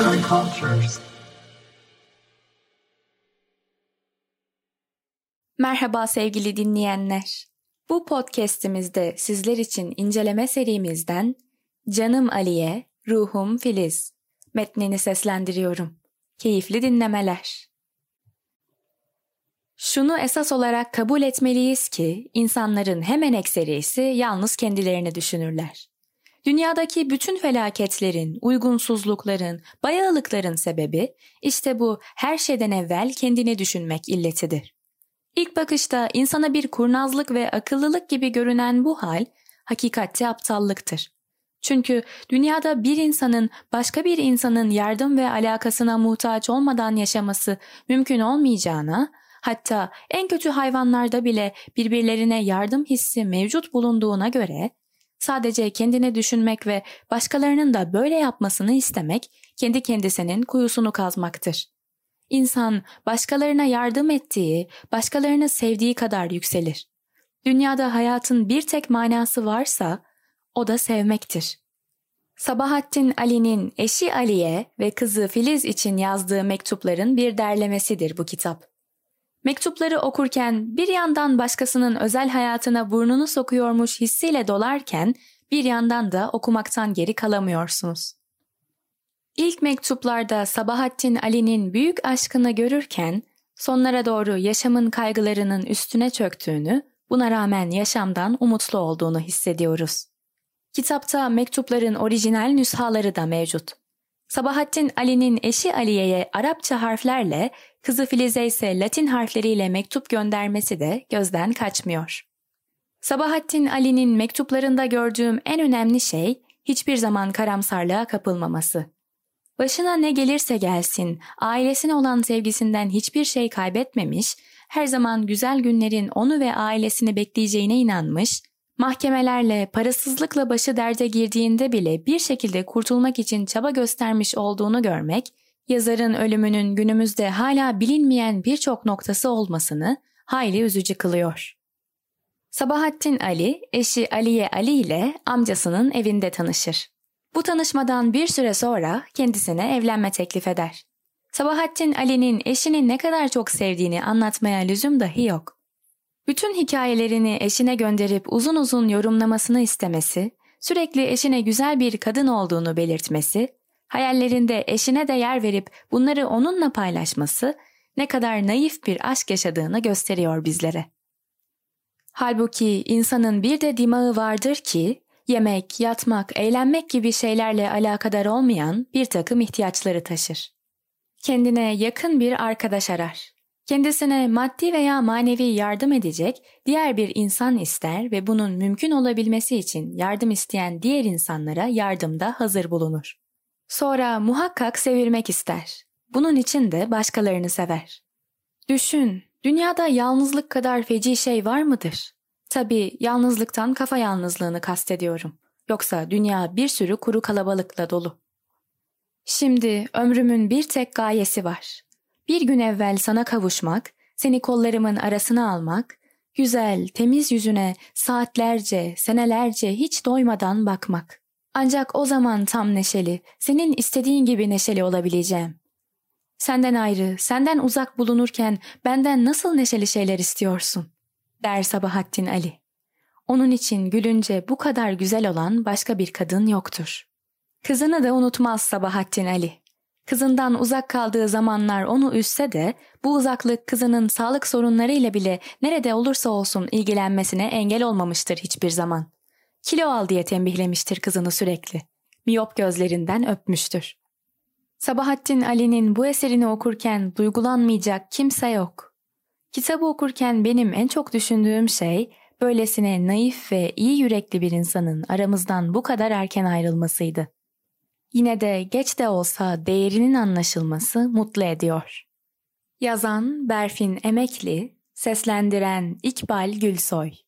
beliefs and cultures. Merhaba sevgili dinleyenler. Bu podcast'imizde sizler için inceleme serimizden Canım Aliye, Ruhum Filiz metnini seslendiriyorum. Keyifli dinlemeler. Şunu esas olarak kabul etmeliyiz ki insanların hemen ekserisi yalnız kendilerini düşünürler. Dünyadaki bütün felaketlerin, uygunsuzlukların, bayağılıkların sebebi işte bu her şeyden evvel kendini düşünmek illetidir. İlk bakışta insana bir kurnazlık ve akıllılık gibi görünen bu hal hakikatte aptallıktır. Çünkü dünyada bir insanın başka bir insanın yardım ve alakasına muhtaç olmadan yaşaması mümkün olmayacağına, hatta en kötü hayvanlarda bile birbirlerine yardım hissi mevcut bulunduğuna göre, sadece kendini düşünmek ve başkalarının da böyle yapmasını istemek kendi kendisinin kuyusunu kazmaktır. İnsan başkalarına yardım ettiği, başkalarını sevdiği kadar yükselir. Dünyada hayatın bir tek manası varsa o da sevmektir. Sabahattin Ali'nin eşi Aliye ve kızı Filiz için yazdığı mektupların bir derlemesidir bu kitap. Mektupları okurken bir yandan başkasının özel hayatına burnunu sokuyormuş hissiyle dolarken bir yandan da okumaktan geri kalamıyorsunuz. İlk mektuplarda Sabahattin Ali'nin büyük aşkını görürken sonlara doğru yaşamın kaygılarının üstüne çöktüğünü, buna rağmen yaşamdan umutlu olduğunu hissediyoruz. Kitapta mektupların orijinal nüshaları da mevcut. Sabahattin Ali'nin eşi Aliye'ye Arapça harflerle, kızı Filiz'e ise Latin harfleriyle mektup göndermesi de gözden kaçmıyor. Sabahattin Ali'nin mektuplarında gördüğüm en önemli şey hiçbir zaman karamsarlığa kapılmaması. Başına ne gelirse gelsin, ailesine olan sevgisinden hiçbir şey kaybetmemiş, her zaman güzel günlerin onu ve ailesini bekleyeceğine inanmış, mahkemelerle, parasızlıkla başı derde girdiğinde bile bir şekilde kurtulmak için çaba göstermiş olduğunu görmek, yazarın ölümünün günümüzde hala bilinmeyen birçok noktası olmasını hayli üzücü kılıyor. Sabahattin Ali, eşi Aliye Ali ile amcasının evinde tanışır. Bu tanışmadan bir süre sonra kendisine evlenme teklif eder. Sabahattin Ali'nin eşini ne kadar çok sevdiğini anlatmaya lüzum dahi yok. Bütün hikayelerini eşine gönderip uzun uzun yorumlamasını istemesi, sürekli eşine güzel bir kadın olduğunu belirtmesi, hayallerinde eşine de yer verip bunları onunla paylaşması ne kadar naif bir aşk yaşadığını gösteriyor bizlere. Halbuki insanın bir de dimağı vardır ki, yemek, yatmak, eğlenmek gibi şeylerle alakadar olmayan bir takım ihtiyaçları taşır. Kendine yakın bir arkadaş arar. Kendisine maddi veya manevi yardım edecek diğer bir insan ister ve bunun mümkün olabilmesi için yardım isteyen diğer insanlara yardımda hazır bulunur. Sonra muhakkak sevilmek ister. Bunun için de başkalarını sever. Düşün, dünyada yalnızlık kadar feci şey var mıdır? Tabii yalnızlıktan kafa yalnızlığını kastediyorum. Yoksa dünya bir sürü kuru kalabalıkla dolu. Şimdi ömrümün bir tek gayesi var. Bir gün evvel sana kavuşmak, seni kollarımın arasına almak, güzel, temiz yüzüne saatlerce, senelerce hiç doymadan bakmak. Ancak o zaman tam neşeli, senin istediğin gibi neşeli olabileceğim. Senden ayrı, senden uzak bulunurken benden nasıl neşeli şeyler istiyorsun? Der Sabahattin Ali. Onun için gülünce bu kadar güzel olan başka bir kadın yoktur. Kızını da unutmaz Sabahattin Ali. Kızından uzak kaldığı zamanlar onu üzse de bu uzaklık kızının sağlık sorunlarıyla bile nerede olursa olsun ilgilenmesine engel olmamıştır hiçbir zaman. Kilo al diye tembihlemiştir kızını sürekli. Miyop gözlerinden öpmüştür. Sabahattin Ali'nin bu eserini okurken duygulanmayacak kimse yok. Kitabı okurken benim en çok düşündüğüm şey, böylesine naif ve iyi yürekli bir insanın aramızdan bu kadar erken ayrılmasıydı. Yine de geç de olsa değerinin anlaşılması mutlu ediyor. Yazan Berfin Emekli, seslendiren İkbal Gülsoy.